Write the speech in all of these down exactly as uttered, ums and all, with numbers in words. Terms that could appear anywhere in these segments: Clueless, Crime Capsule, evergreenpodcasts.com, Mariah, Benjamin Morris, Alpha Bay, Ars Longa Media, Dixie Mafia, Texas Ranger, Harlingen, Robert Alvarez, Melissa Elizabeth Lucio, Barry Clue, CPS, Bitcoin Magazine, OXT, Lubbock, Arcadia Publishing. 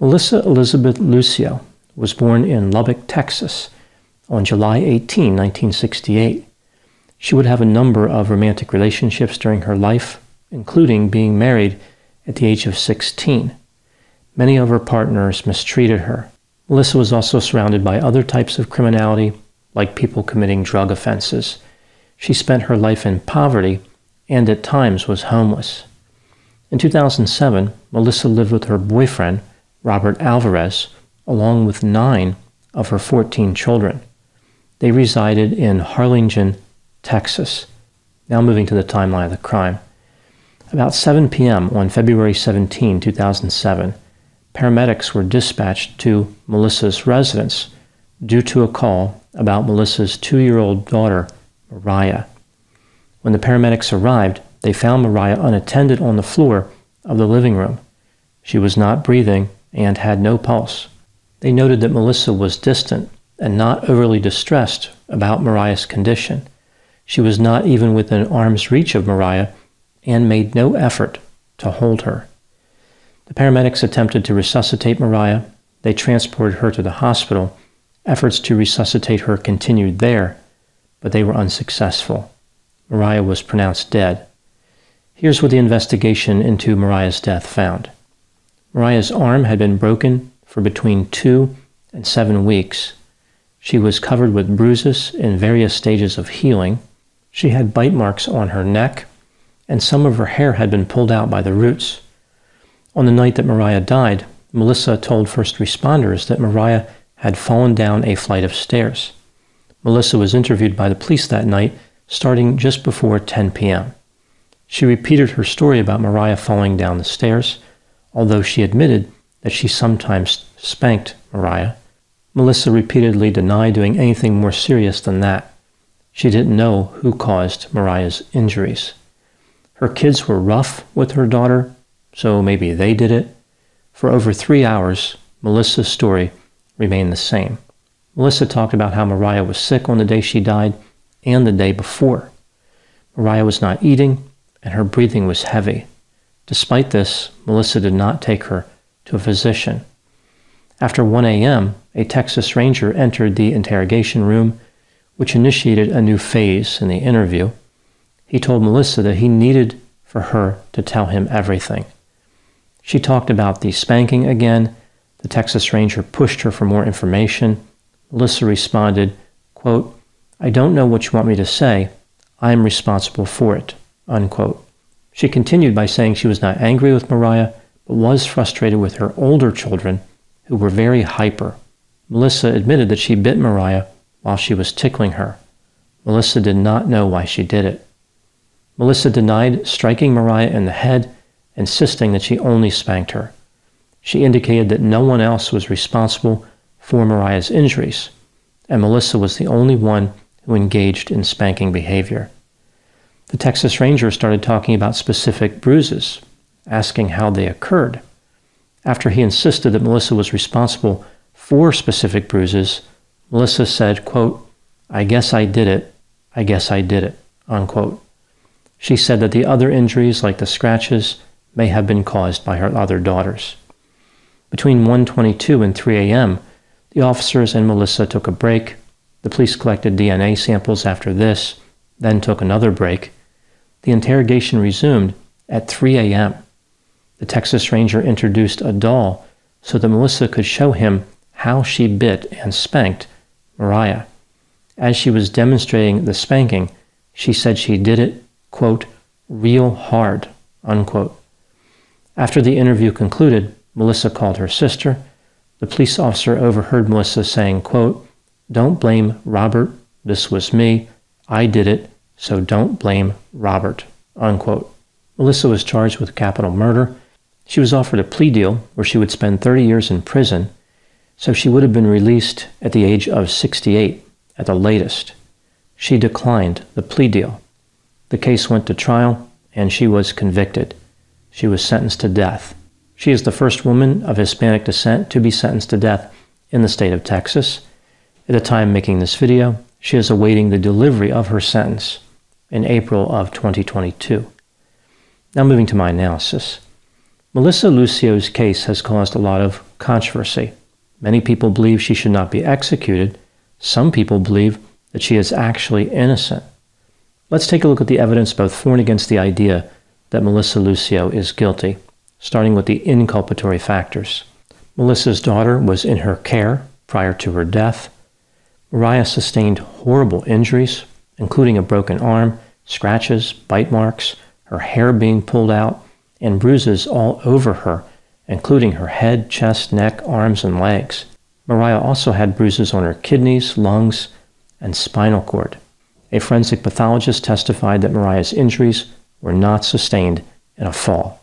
Melissa Elizabeth Lucio was born in Lubbock, Texas, on July eighteenth, nineteen sixty-eight. She would have a number of romantic relationships during her life, including being married at the age of sixteen. Many of her partners mistreated her. Melissa was also surrounded by other types of criminality, like people committing drug offenses. She spent her life in poverty and at times was homeless. In two thousand seven, Melissa lived with her boyfriend, Robert Alvarez, along with nine of her fourteen children. They resided in Harlingen, Texas. Now moving to the timeline of the crime. About seven p.m. on February seventeenth, two thousand seven, paramedics were dispatched to Melissa's residence due to a call about Melissa's two-year-old daughter, Mariah. When the paramedics arrived, they found Mariah unattended on the floor of the living room. She was not breathing and had no pulse. They noted that Melissa was distant and not overly distressed about Mariah's condition. She was not even within arm's reach of Mariah and made no effort to hold her. The paramedics attempted to resuscitate Mariah. They transported her to the hospital. Efforts to resuscitate her continued there, but they were unsuccessful. Mariah was pronounced dead. Here's what the investigation into Mariah's death found. Mariah's arm had been broken for between two and seven weeks. She was covered with bruises in various stages of healing. She had bite marks on her neck, and some of her hair had been pulled out by the roots. On the night that Mariah died, Melissa told first responders that Mariah had fallen down a flight of stairs. Melissa was interviewed by the police that night, starting just before ten p.m. She repeated her story about Mariah falling down the stairs, although she admitted that she sometimes spanked Mariah. Melissa repeatedly denied doing anything more serious than that. She didn't know who caused Mariah's injuries. Her kids were rough with her daughter, so maybe they did it. For over three hours, Melissa's story remained the same. Melissa talked about how Mariah was sick on the day she died and the day before. Mariah was not eating, and her breathing was heavy. Despite this, Melissa did not take her to a physician. After one a.m., a Texas Ranger entered the interrogation room, which initiated a new phase in the interview. He told Melissa that he needed for her to tell him everything. She talked about the spanking again. The Texas Ranger pushed her for more information. Melissa responded, quote, "I don't know what you want me to say. I am responsible for it," unquote. She continued by saying she was not angry with Mariah, but was frustrated with her older children, who were very hyper. Melissa admitted that she bit Mariah while she was tickling her. Melissa did not know why she did it. Melissa denied striking Mariah in the head, insisting that she only spanked her. She indicated that no one else was responsible for Mariah's injuries, and Melissa was the only one who engaged in spanking behavior. The Texas Ranger started talking about specific bruises, asking how they occurred. After he insisted that Melissa was responsible for specific bruises, Melissa said, quote, "I guess I did it, I guess I did it," unquote. She said that the other injuries, like the scratches, may have been caused by her other daughters. Between one twenty-two and three a.m., the officers and Melissa took a break. The police collected D N A samples after this, then took another break. The interrogation resumed at three a.m. The Texas Ranger introduced a doll so that Melissa could show him how she bit and spanked Mariah. As she was demonstrating the spanking, she said she did it, quote, "real hard," unquote. After the interview concluded, Melissa called her sister. The police officer overheard Melissa saying, quote, "Don't blame Robert. This was me. I did it, so don't blame Robert," unquote. Melissa was charged with capital murder. She was offered a plea deal where she would spend thirty years in prison. so she would have been released at the age of sixty-eight at the latest. She declined the plea deal. The case went to trial, and she was convicted. She was sentenced to death. She is the first woman of Hispanic descent to be sentenced to death in the state of Texas. At the time making this video, she is awaiting the delivery of her sentence in April of twenty twenty-two. Now moving to my analysis. Melissa Lucio's case has caused a lot of controversy. Many people believe she should not be executed. Some people believe that she is actually innocent. Let's take a look at the evidence both for and against the idea that Melissa Lucio is guilty, starting with the inculpatory factors. Melissa's daughter was in her care prior to her death. Mariah sustained horrible injuries, including a broken arm, scratches, bite marks, her hair being pulled out, and bruises all over her, including her head, chest, neck, arms, and legs. Mariah also had bruises on her kidneys, lungs, and spinal cord. A forensic pathologist testified that Mariah's injuries were not sustained in a fall.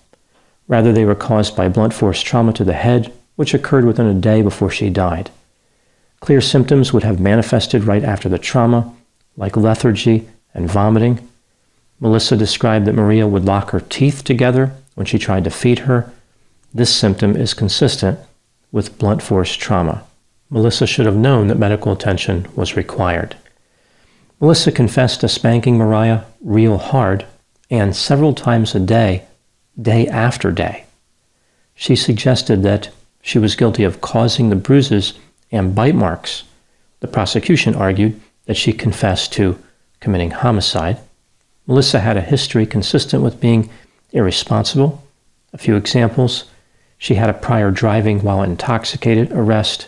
Rather, they were caused by blunt force trauma to the head, which occurred within a day before she died. Clear symptoms would have manifested right after the trauma, like lethargy and vomiting. Melissa described that Maria would lock her teeth together when she tried to feed her. This symptom is consistent with blunt force trauma. Melissa should have known that medical attention was required. Melissa confessed to spanking Mariah real hard and several times a day, day after day. She suggested that she was guilty of causing the bruises and bite marks. The prosecution argued that she confessed to committing homicide. Melissa had a history consistent with being irresponsible. A few examples: she had a prior driving while intoxicated arrest.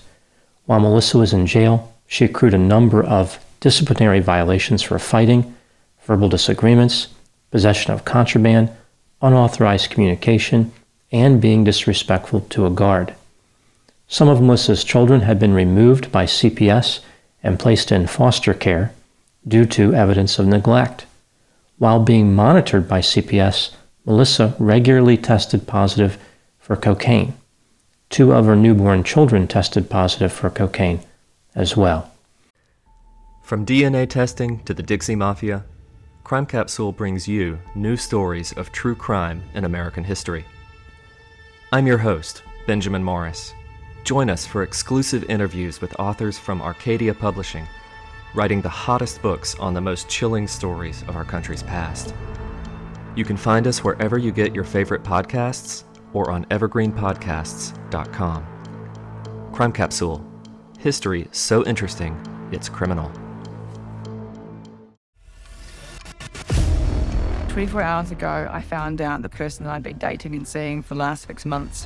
While Melissa was in jail, she accrued a number of disciplinary violations for fighting, verbal disagreements, possession of contraband, unauthorized communication, and being disrespectful to a guard. Some of Melissa's children had been removed by C P S and placed in foster care due to evidence of neglect. While being monitored by C P S, Melissa regularly tested positive for cocaine. Two of her newborn children tested positive for cocaine as well. From D N A testing to the Dixie Mafia, Crime Capsule brings you new stories of true crime in American history. I'm your host, Benjamin Morris. Join us for exclusive interviews with authors from Arcadia Publishing, writing the hottest books on the most chilling stories of our country's past. You can find us wherever you get your favorite podcasts or on evergreen podcasts dot com. Crime Capsule. History so interesting, it's criminal. twenty-four hours ago, I found out the person that I'd been dating and seeing for the last six months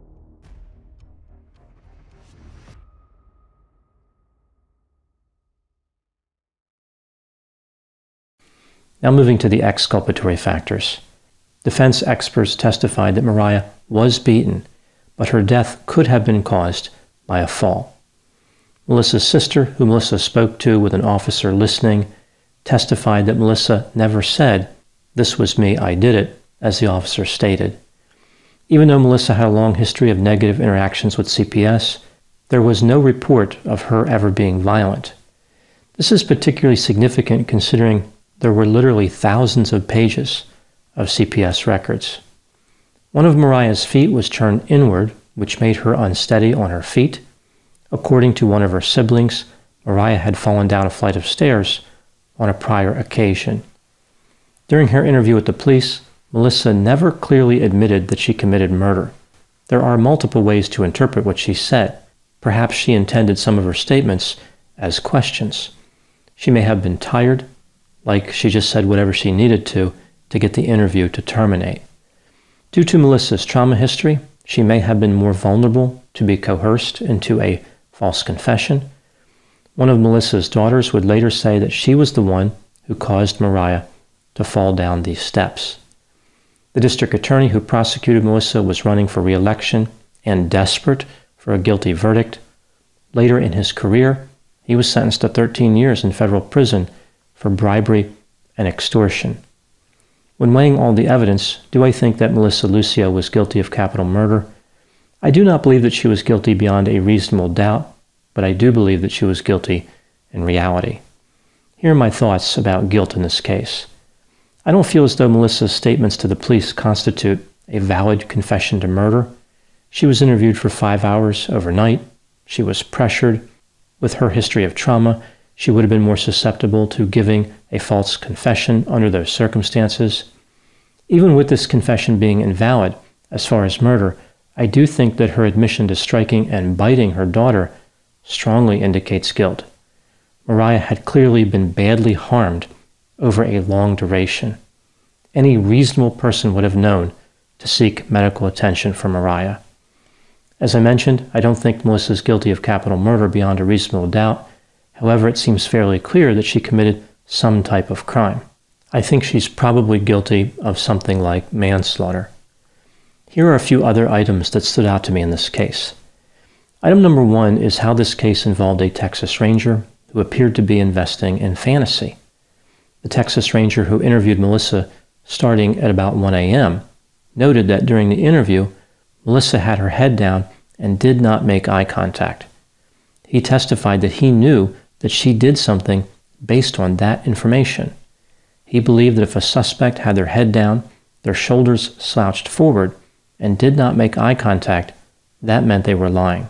Now moving to the exculpatory factors. Defense experts testified that Mariah was beaten, but her death could have been caused by a fall. Melissa's sister, who Melissa spoke to with an officer listening, testified that Melissa never said, "This was me, I did it," as the officer stated. Even though Melissa had a long history of negative interactions with C P S, there was no report of her ever being violent. This is particularly significant considering there were literally thousands of pages of C P S records. One of Mariah's feet was turned inward, which made her unsteady on her feet. According to one of her siblings, Mariah had fallen down a flight of stairs on a prior occasion. During her interview with the police, Melissa never clearly admitted that she committed murder. There are multiple ways to interpret what she said. Perhaps she intended some of her statements as questions. She may have been tired, like she just said whatever she needed to, to get the interview to terminate. Due to Melissa's trauma history, she may have been more vulnerable to be coerced into a false confession. One of Melissa's daughters would later say that she was the one who caused Mariah to fall down these steps. The district attorney who prosecuted Melissa was running for re-election and desperate for a guilty verdict. Later in his career, he was sentenced to thirteen years in federal prison for bribery and extortion. When weighing all the evidence, do I think that Melissa Lucio was guilty of capital murder? I do not believe that she was guilty beyond a reasonable doubt, but I do believe that she was guilty in reality. Here are my thoughts about guilt in this case. I don't feel as though Melissa's statements to the police constitute a valid confession to murder. She was interviewed for five hours overnight. She was pressured. With her history of trauma, she would have been more susceptible to giving a false confession under those circumstances. Even with this confession being invalid as far as murder, I do think that her admission to striking and biting her daughter strongly indicates guilt. Mariah had clearly been badly harmed over a long duration. Any reasonable person would have known to seek medical attention for Mariah. As I mentioned, I don't think Melissa is guilty of capital murder beyond a reasonable doubt. However, it seems fairly clear that she committed some type of crime. I think she's probably guilty of something like manslaughter. Here are a few other items that stood out to me in this case. Item number one is how this case involved a Texas Ranger who appeared to be investing in fantasy. The Texas Ranger who interviewed Melissa starting at about one A M noted that during the interview, Melissa had her head down and did not make eye contact. He testified that he knew that she did something based on that information. He believed that if a suspect had their head down, their shoulders slouched forward, and did not make eye contact, that meant they were lying.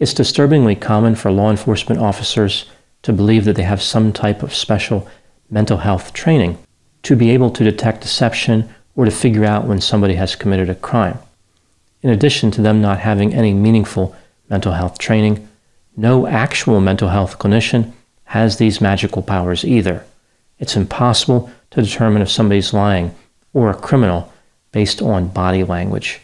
It's disturbingly common for law enforcement officers to believe that they have some type of special mental health training to be able to detect deception or to figure out when somebody has committed a crime. In addition to them not having any meaningful mental health training, no actual mental health clinician has these magical powers either. It's impossible to determine if somebody's lying or a criminal based on body language.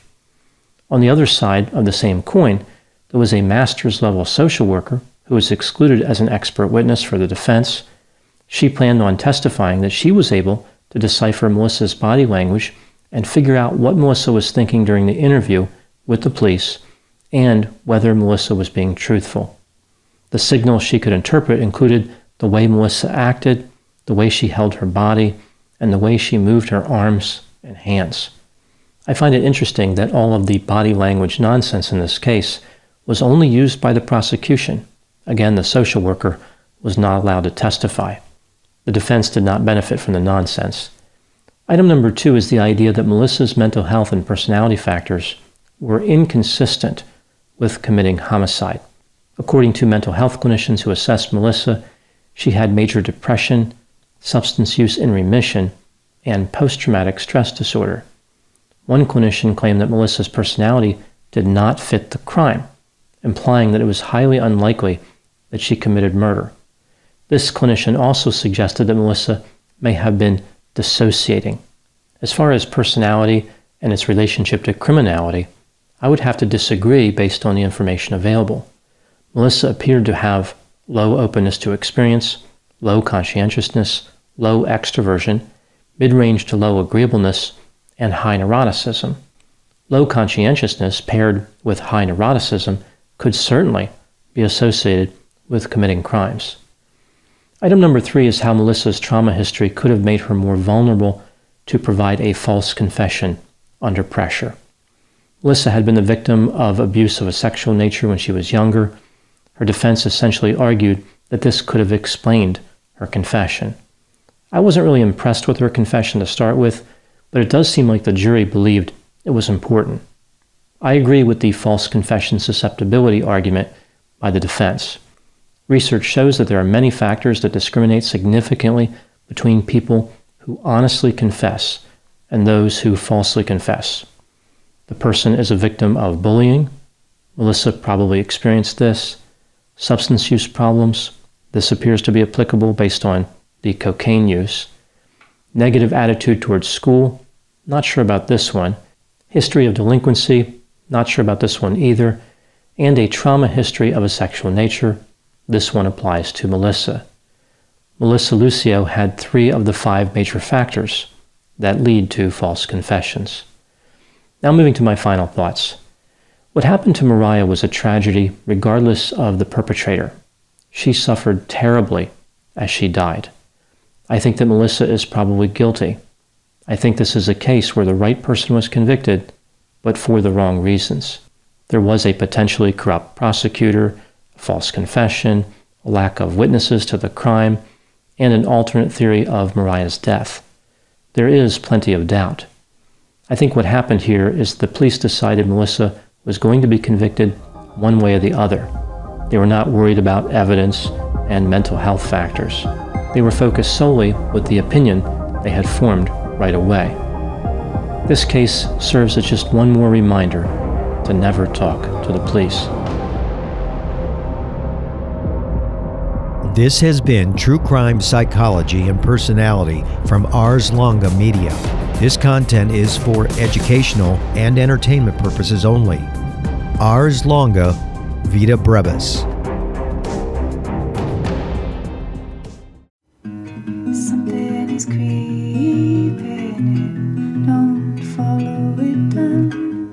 On the other side of the same coin, there was a master's level social worker who was excluded as an expert witness for the defense. She planned on testifying that she was able to decipher Melissa's body language and figure out what Melissa was thinking during the interview with the police and whether Melissa was being truthful. The signals she could interpret included the way Melissa acted, the way she held her body, and the way she moved her arms and hands. I find it interesting that all of the body language nonsense in this case was only used by the prosecution. Again, the social worker was not allowed to testify. The defense did not benefit from the nonsense. Item number two is the idea that Melissa's mental health and personality factors were inconsistent with committing homicide. According to mental health clinicians who assessed Melissa, she had major depression, substance use in remission, and post-traumatic stress disorder. One clinician claimed that Melissa's personality did not fit the crime, implying that it was highly unlikely that she committed murder. This clinician also suggested that Melissa may have been dissociating. As far as personality and its relationship to criminality, I would have to disagree based on the information available. Melissa appeared to have low openness to experience, low conscientiousness, low extroversion, mid-range to low agreeableness, and high neuroticism. Low conscientiousness paired with high neuroticism could certainly be associated with committing crimes. Item number three is how Melissa's trauma history could have made her more vulnerable to provide a false confession under pressure. Melissa had been the victim of abuse of a sexual nature when she was younger. Her defense essentially argued that this could have explained her confession. I wasn't really impressed with her confession to start with, but it does seem like the jury believed it was important. I agree with the false confession susceptibility argument by the defense. Research shows that there are many factors that discriminate significantly between people who honestly confess and those who falsely confess. The person is a victim of bullying. Melissa probably experienced this. Substance use problems. This appears to be applicable based on the cocaine use. Negative attitude towards school. Not sure about this one. History of delinquency. Not sure about this one either. And a trauma history of a sexual nature. This one applies to Melissa. Melissa Lucio had three of the five major factors that lead to false confessions. Now moving to my final thoughts. What happened to Mariah was a tragedy regardless of the perpetrator. She suffered terribly as she died. I think that Melissa is probably guilty. I think this is a case where the right person was convicted, but for the wrong reasons. There was a potentially corrupt prosecutor, a false confession, a lack of witnesses to the crime, and an alternate theory of Mariah's death. There is plenty of doubt. I think what happened here is the police decided Melissa was going to be convicted one way or the other. They were not worried about evidence and mental health factors. They were focused solely with the opinion they had formed right away. This case serves as just one more reminder to never talk to the police. This has been True Crime Psychology and Personality from Ars Longa Media. This content is for educational and entertainment purposes only. Ars Longa, Vita Brevis. Something is creeping, don't follow it down.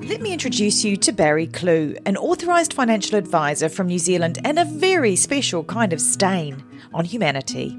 Let me introduce you to Barry Clue, an authorised financial advisor from New Zealand and a very special kind of stain on humanity.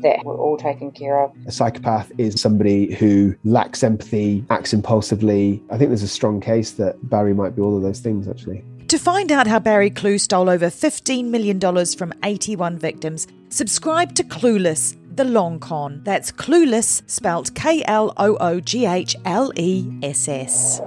that we're all taken care of. A psychopath is somebody who lacks empathy, acts impulsively. I think there's a strong case that Barry might be all of those things, actually. To find out how Barry Clue stole over fifteen million dollars from eighty-one victims, subscribe to Clueless, the long con. That's Clueless, spelled K L O O G H L E S S.